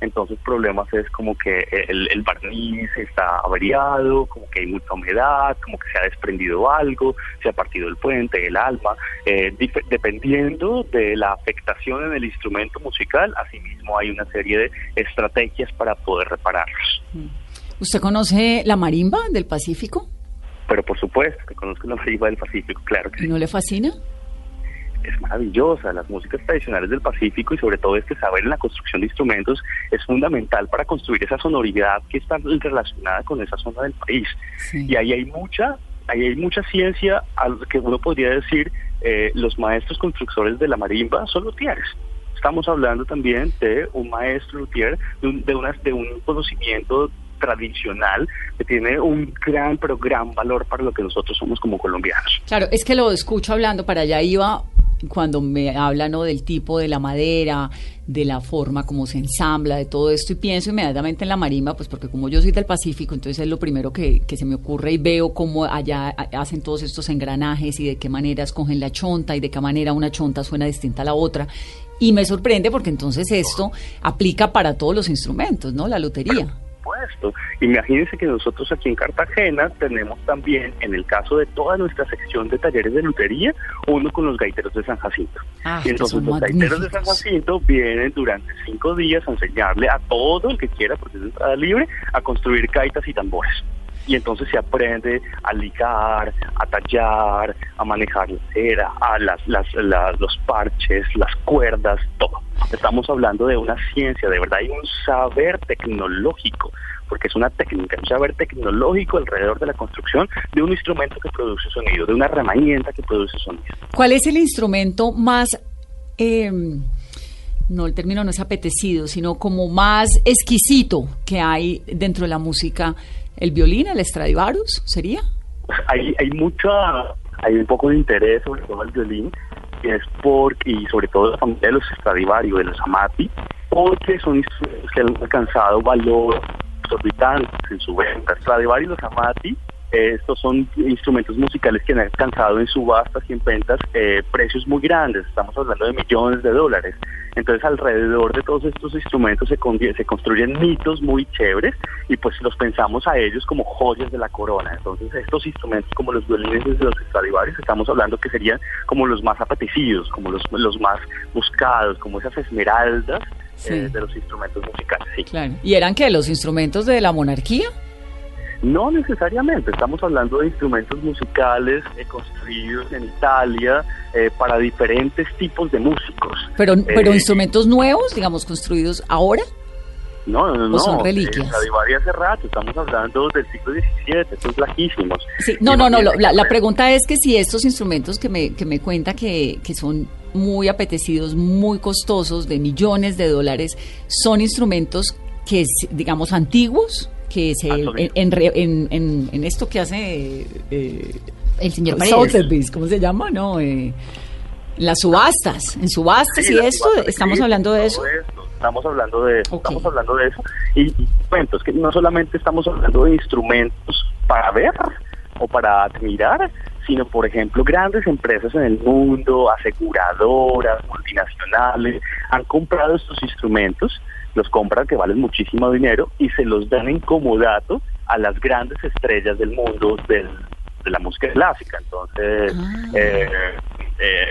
entonces problemas es como que el, el barniz está averiado, como que hay mucha humedad, como que se ha desprendido algo, se ha partido el puente, el alma, eh, dif- dependiendo de la afectación en el instrumento musical, asimismo hay una serie de estrategias para poder repararlos. ¿Usted conoce la marimba del Pacífico? Pero por supuesto que conozco la marimba del Pacífico, claro que sí. ¿No le fascina? Es maravillosa. Las músicas tradicionales del Pacífico, y sobre todo este saber en la construcción de instrumentos, es fundamental para construir esa sonoridad que está relacionada con esa zona del país. Sí. Y ahí hay mucha, ahí hay mucha ciencia, a lo que uno podría decir, eh, los maestros constructores de la marimba son luthieres. Estamos hablando también de un maestro luthier, de un, de, una, de un conocimiento tradicional que tiene un gran pero gran valor para lo que nosotros somos como colombianos. Claro, es que lo escucho hablando, para allá iba cuando me hablan, ¿no?, del tipo de la madera, de la forma como se ensambla, de todo esto, y pienso inmediatamente en la marimba, pues porque como yo soy del Pacífico, entonces es lo primero que, que se me ocurre, y veo cómo allá hacen todos estos engranajes y de qué manera escogen la chonta y de qué manera una chonta suena distinta a la otra, y me sorprende porque entonces esto aplica para todos los instrumentos, ¿no?, la lutería. Esto. Imagínense que nosotros aquí en Cartagena tenemos también, en el caso de toda nuestra sección de talleres de lutería, uno con los gaiteros de San Jacinto. Ah, y entonces los gaiteros de San Jacinto vienen durante cinco días a enseñarle a todo el que quiera, porque es entrada libre, a construir gaitas y tambores. Y entonces se aprende a ligar, a tallar, a manejar la cera, a las, las, las, los parches, las cuerdas, todo. Estamos hablando de una ciencia, de verdad, hay un saber tecnológico, porque es una técnica, un saber tecnológico alrededor de la construcción de un instrumento que produce sonido, de una herramienta que produce sonido. ¿Cuál es el instrumento más... Eh... no, el término no es apetecido, sino como más exquisito que hay dentro de la música? ¿El violín, el Stradivarius, sería? Hay, hay mucha, hay un poco de interés sobre todo el violín, y es porque, y sobre todo la familia de los Stradivarius, de los Amati, porque son instrumentos que han alcanzado valor exorbitante en su venta. Stradivarius y los Amati, eh, estos son instrumentos musicales que han alcanzado en subastas y en ventas eh, precios muy grandes, estamos hablando de millones de dólares. Entonces alrededor de todos estos instrumentos se, con, se construyen mitos muy chéveres, y pues los pensamos a ellos como joyas de la corona. Entonces estos instrumentos como los violines de los Stradivarius, estamos hablando que serían como los más apetecidos, como los, los más buscados, como esas esmeraldas, sí, eh, de los instrumentos musicales. Sí. Claro. ¿Y eran qué, los instrumentos de la monarquía? No necesariamente, estamos hablando de instrumentos musicales eh, construidos en Italia eh, para diferentes tipos de músicos. ¿Pero, pero eh, instrumentos nuevos, digamos, construidos ahora? No, no, no. ¿O son reliquias? Eh, Stradivari hace rato, estamos hablando del siglo diecisiete, estos larguísimos. Sí, no, no, no, no la, la pregunta es que si estos instrumentos que me, que me cuenta que, que son muy apetecidos, muy costosos, de millones de dólares, son instrumentos que, digamos, antiguos, que se en, en, en, en esto que hace eh, el señor Paredes, ¿cómo se llama? No, eh, las subastas, en subastas sí, y esto, subastas, estamos sí, hablando de eso. Esto, estamos hablando de eso, okay. Estamos hablando de eso, y bueno, es que no solamente estamos hablando de instrumentos para ver o para admirar, sino, por ejemplo, grandes empresas en el mundo, aseguradoras, multinacionales, han comprado estos instrumentos, los compran que valen muchísimo dinero y se los dan en comodato a las grandes estrellas del mundo del, de la música clásica. Entonces, ah. eh, eh,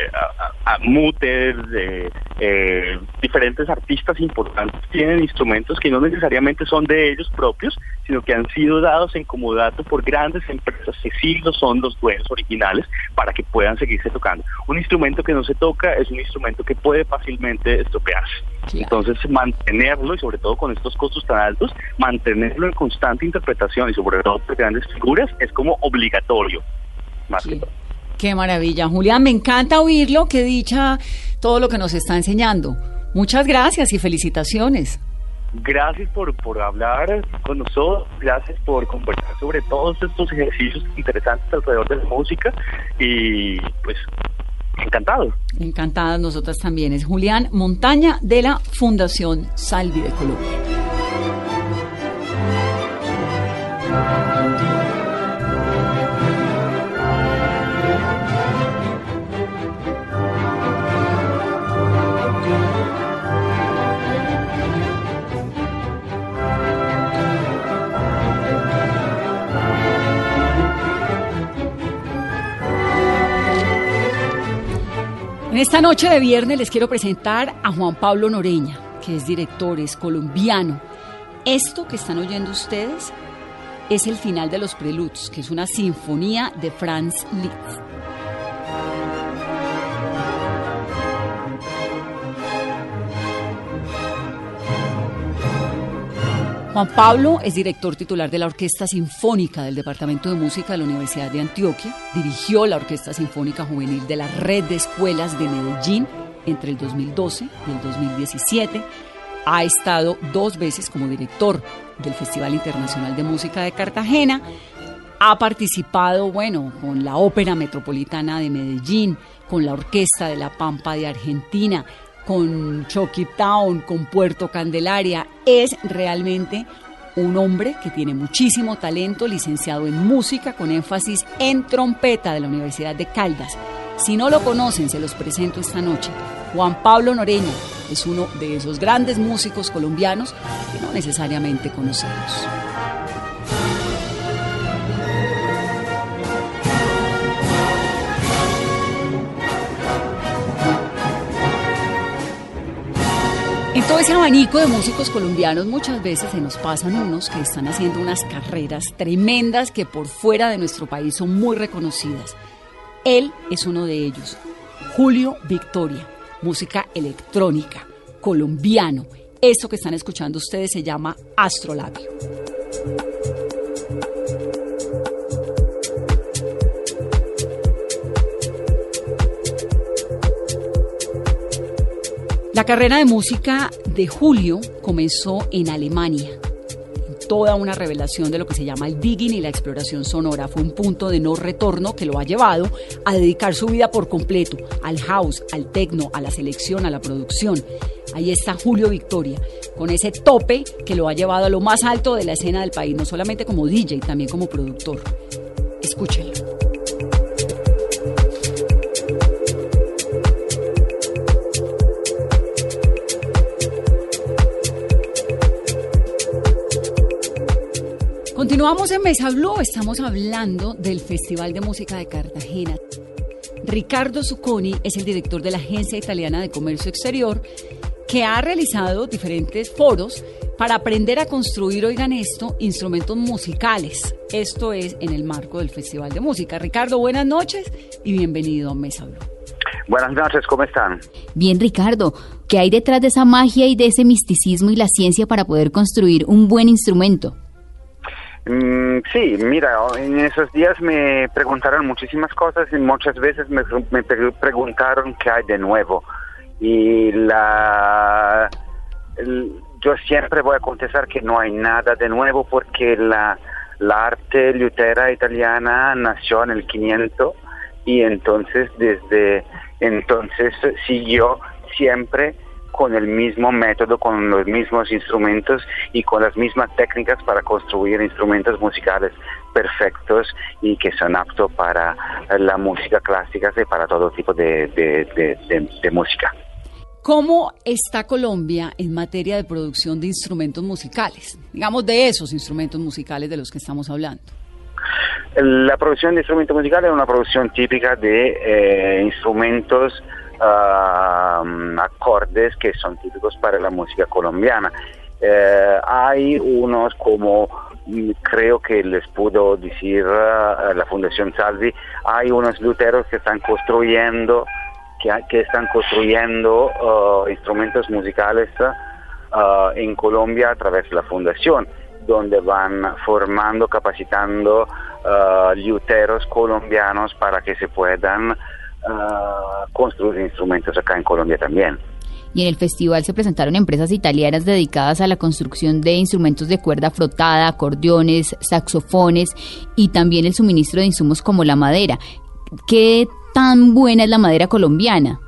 a, a Mutter, eh, eh, diferentes artistas importantes tienen instrumentos que no necesariamente son de ellos propios, sino que han sido dados en comodato por grandes empresas que sí no son los dueños originales para que puedan seguirse tocando. Un instrumento que no se toca es un instrumento que puede fácilmente estropearse. Claro. Entonces, mantenerlo, y sobre todo con estos costos tan altos, mantenerlo en constante interpretación y sobre todo por grandes figuras, es como obligatorio, más sí. que todo. Qué maravilla, Julián, me encanta oírlo, qué dicha todo lo que nos está enseñando. Muchas gracias y felicitaciones. Gracias por, por hablar con nosotros, gracias por conversar sobre todos estos ejercicios interesantes alrededor de la música, y pues encantado. Encantadas nosotras también. Es Julián Montaña de la Fundación Salvi de Colombia. En esta noche de viernes les quiero presentar a Juan Pablo Noreña, que es director, es colombiano. Esto que están oyendo ustedes es el final de Los Preludes, que es una sinfonía de Franz Liszt. Juan Pablo es director titular de la Orquesta Sinfónica del Departamento de Música de la Universidad de Antioquia. Dirigió la Orquesta Sinfónica Juvenil de la Red de Escuelas de Medellín entre el dos mil doce y el dos mil diecisiete. Ha estado dos veces como director del Festival Internacional de Música de Cartagena. Ha participado, bueno, con la Ópera Metropolitana de Medellín, con la Orquesta de la Pampa de Argentina, con Chucky Town, con Puerto Candelaria. Es realmente un hombre que tiene muchísimo talento, licenciado en música con énfasis en trompeta de la Universidad de Caldas. Si no lo conocen, se los presento esta noche. Juan Pablo Noreña es uno de esos grandes músicos colombianos que no necesariamente conocemos. En todo ese abanico de músicos colombianos muchas veces se nos pasan unos que están haciendo unas carreras tremendas que por fuera de nuestro país son muy reconocidas. Él es uno de ellos, Julio Victoria, música electrónica, colombiano. Esto que están escuchando ustedes se llama Astrolabio. La carrera de música de Julio comenzó en Alemania, toda una revelación de lo que se llama el digging y la exploración sonora. Fue un punto de no retorno que lo ha llevado a dedicar su vida por completo al house, al techno, a la selección, a la producción. Ahí está Julio Victoria, con ese tope que lo ha llevado a lo más alto de la escena del país, no solamente como D J, también como productor. Escúchenlo. Continuamos en Mesa Blue, estamos hablando del Festival de Música de Cartagena. Ricardo Zucconi es el director de la Agencia Italiana de Comercio Exterior, que ha realizado diferentes foros para aprender a construir, oigan esto, instrumentos musicales. Esto es en el marco del Festival de Música. Ricardo, buenas noches y bienvenido a Mesa Blue. Buenas noches, ¿cómo están? Bien, Ricardo. ¿Qué hay detrás de esa magia y de ese misticismo y la ciencia para poder construir un buen instrumento? Sí, mira, en esos días me preguntaron muchísimas cosas y muchas veces me, me preguntaron qué hay de nuevo. Y la, yo siempre voy a contestar que no hay nada de nuevo porque la, la arte lutera italiana nació en el quinientos y entonces desde entonces siguió siempre con el mismo método, con los mismos instrumentos y con las mismas técnicas para construir instrumentos musicales perfectos y que son aptos para la música clásica y para todo tipo de, de, de, de, de música. ¿Cómo está Colombia en materia de producción de instrumentos musicales? Digamos, de esos instrumentos musicales de los que estamos hablando. La producción de instrumentos musicales es una producción típica de eh, instrumentos Uh, acordes que son típicos para la música colombiana. Eh, hay unos como, creo que les puedo decir uh, la Fundación Salvi, hay unos luteros que están construyendo, que, que están construyendo uh, instrumentos musicales uh, en Colombia a través de la Fundación, donde van formando, capacitando uh, luteros colombianos para que se puedan Uh, construir instrumentos acá en Colombia también. Y en el festival se presentaron empresas italianas dedicadas a la construcción de instrumentos de cuerda frotada, acordeones, saxofones y también el suministro de insumos como la madera. ¿Qué tan buena es la madera colombiana?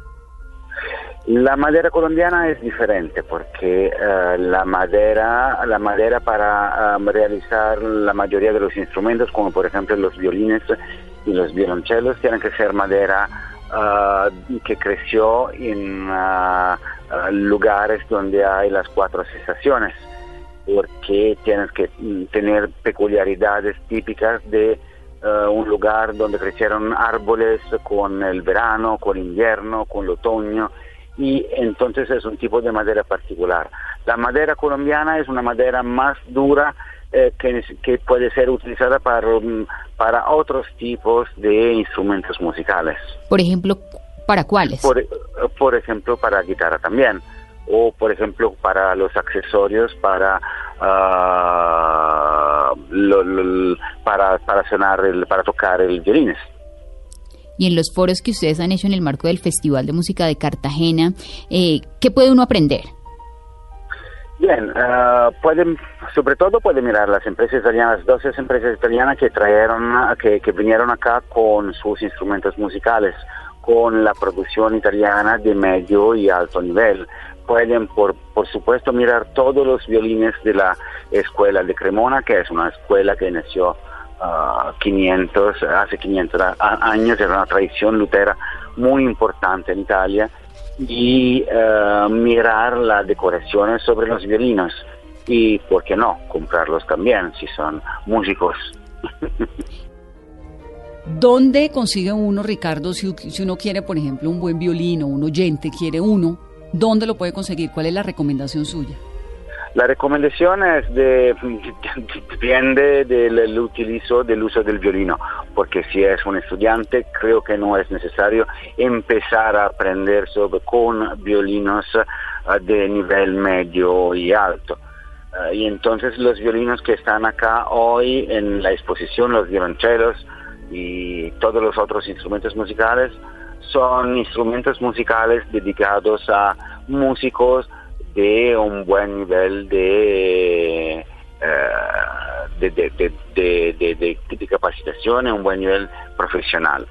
La madera colombiana es diferente porque uh, la madera la madera para um, realizar la mayoría de los instrumentos, como por ejemplo los violines y los violonchelos, tienen que ser madera uh, que creció en uh, uh, lugares donde hay las cuatro estaciones, porque tienes que tener peculiaridades típicas de uh, un lugar donde crecieron árboles con el verano, con el invierno, con el otoño, y entonces es un tipo de madera particular. La madera colombiana es una madera más dura eh, que, que puede ser utilizada para, para otros tipos de instrumentos musicales. Por ejemplo, ¿para cuáles? Por, por ejemplo, para guitarra también, o por ejemplo para los accesorios, para uh, lo, lo, para para sonar el, para tocar el violín. Y en los foros que ustedes han hecho en el marco del Festival de Música de Cartagena, eh, ¿qué puede uno aprender? Bien, uh, pueden, sobre todo pueden mirar las empresas italianas, doce empresas italianas que trajeron, que, que vinieron acá con sus instrumentos musicales, con la producción italiana de medio y alto nivel. Pueden, por, por supuesto, mirar todos los violines de la escuela de Cremona, que es una escuela que nació Uh, quinientos, hace quinientos años. Era una tradición lutera muy importante en Italia, y uh, mirar las decoraciones sobre los violinos y, ¿por qué no?, comprarlos también si son músicos. ¿Dónde consigue uno, Ricardo, si, si uno quiere, por ejemplo, un buen violino, un oyente quiere uno, dónde lo puede conseguir? ¿Cuál es la recomendación suya? La recomendación es de, depende del utilizo, del uso del violino, porque si es un estudiante, creo que no es necesario empezar a aprender sobre, con violinos de nivel medio y alto. Y entonces los violinos que están acá hoy en la exposición, los violonchelos y todos los otros instrumentos musicales, son instrumentos musicales dedicados a músicos de un buen nivel de, uh, de, de, de, de, de, de capacitación, un buen nivel profesional.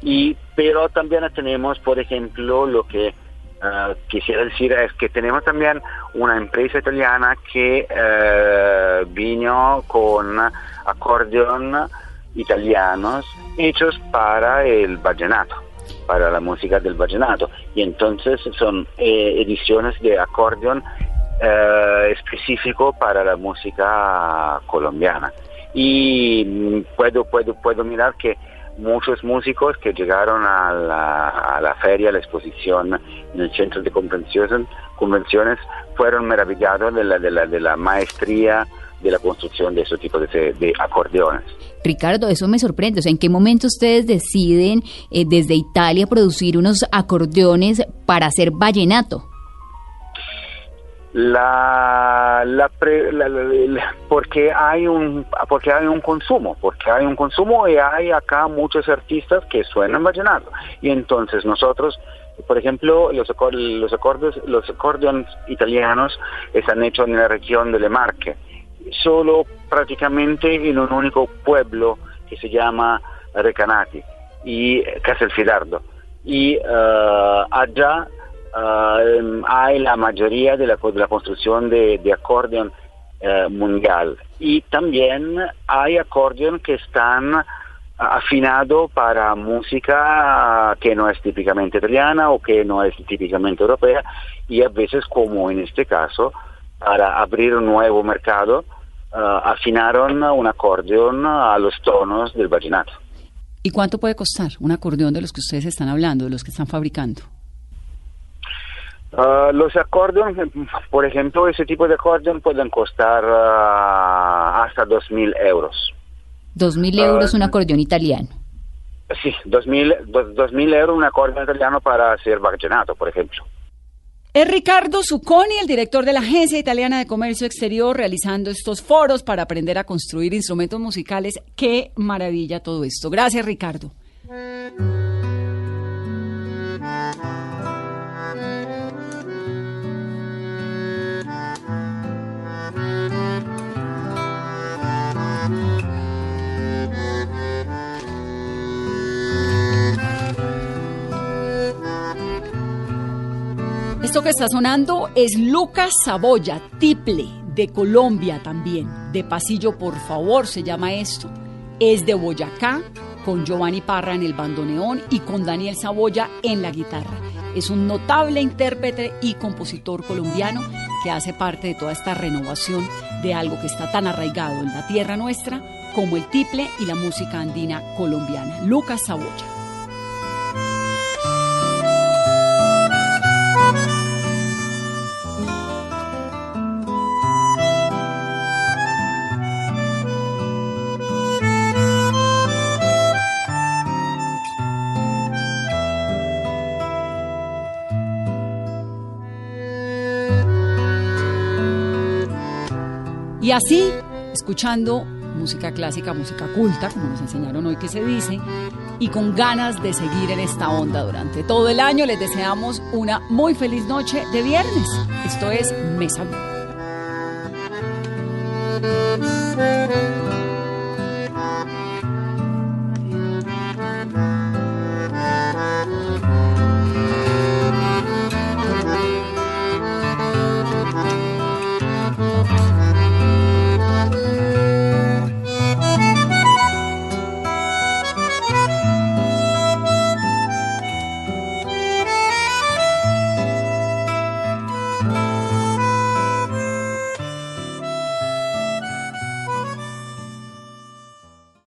Y pero también tenemos, por ejemplo, lo que uh, quisiera decir es que tenemos también una empresa italiana que uh, vino con acordeón italianos hechos para el vallenato, para la música del vallenato, y entonces son eh, ediciones de acordeón eh, específico para la música colombiana, y puedo puedo puedo mirar que muchos músicos que llegaron a la, a la feria, a la exposición en el centro de convenciones, convenciones fueron maravillados de la, de la, de la maestría de la construcción de esos tipos de, de acordeones. Ricardo, eso me sorprende. O sea, ¿en qué momento ustedes deciden eh, desde Italia producir unos acordeones para hacer vallenato? La, la, pre, la, la, la porque hay un porque hay un consumo, porque hay un consumo y hay acá muchos artistas que suenan vallenato, y entonces nosotros, por ejemplo, los los acordes, los acordeones italianos están hechos en la región de Le Marche, solo prácticamente en un único pueblo que se llama Recanati y Castelfidardo, y uh, allá uh, hay la mayoría de la, de la construcción de, de acordeón uh, mundial, y también hay acordeón que están afinados para música que no es típicamente italiana o que no es típicamente europea, y a veces, como en este caso, para abrir un nuevo mercado, uh, afinaron un acordeón a los tonos del vallenato. ¿Y cuánto puede costar un acordeón de los que ustedes están hablando, de los que están fabricando? Uh, los acordeones, por ejemplo, ese tipo de acordeón pueden costar uh, hasta dos mil euros. ¿dos mil euros uh, un acordeón italiano? Sí, dos mil euros un acordeón italiano para hacer vallenato, por ejemplo. Es Ricardo Zucconi, el director de la Agencia Italiana de Comercio Exterior, realizando estos foros para aprender a construir instrumentos musicales. ¡Qué maravilla todo esto! Gracias, Ricardo. Esto que está sonando es Lucas Saboya, tiple, de Colombia también, de Pasillo Por Favor se llama esto. Es de Boyacá, con Giovanni Parra en el bandoneón y con Daniel Saboya en la guitarra. Es un notable intérprete y compositor colombiano que hace parte de toda esta renovación de algo que está tan arraigado en la tierra nuestra como el tiple y la música andina colombiana. Lucas Saboya. Y así, escuchando música clásica, música culta, como nos enseñaron hoy que se dice, y con ganas de seguir en esta onda durante todo el año, les deseamos una muy feliz noche de viernes. Esto es Mesa Blue.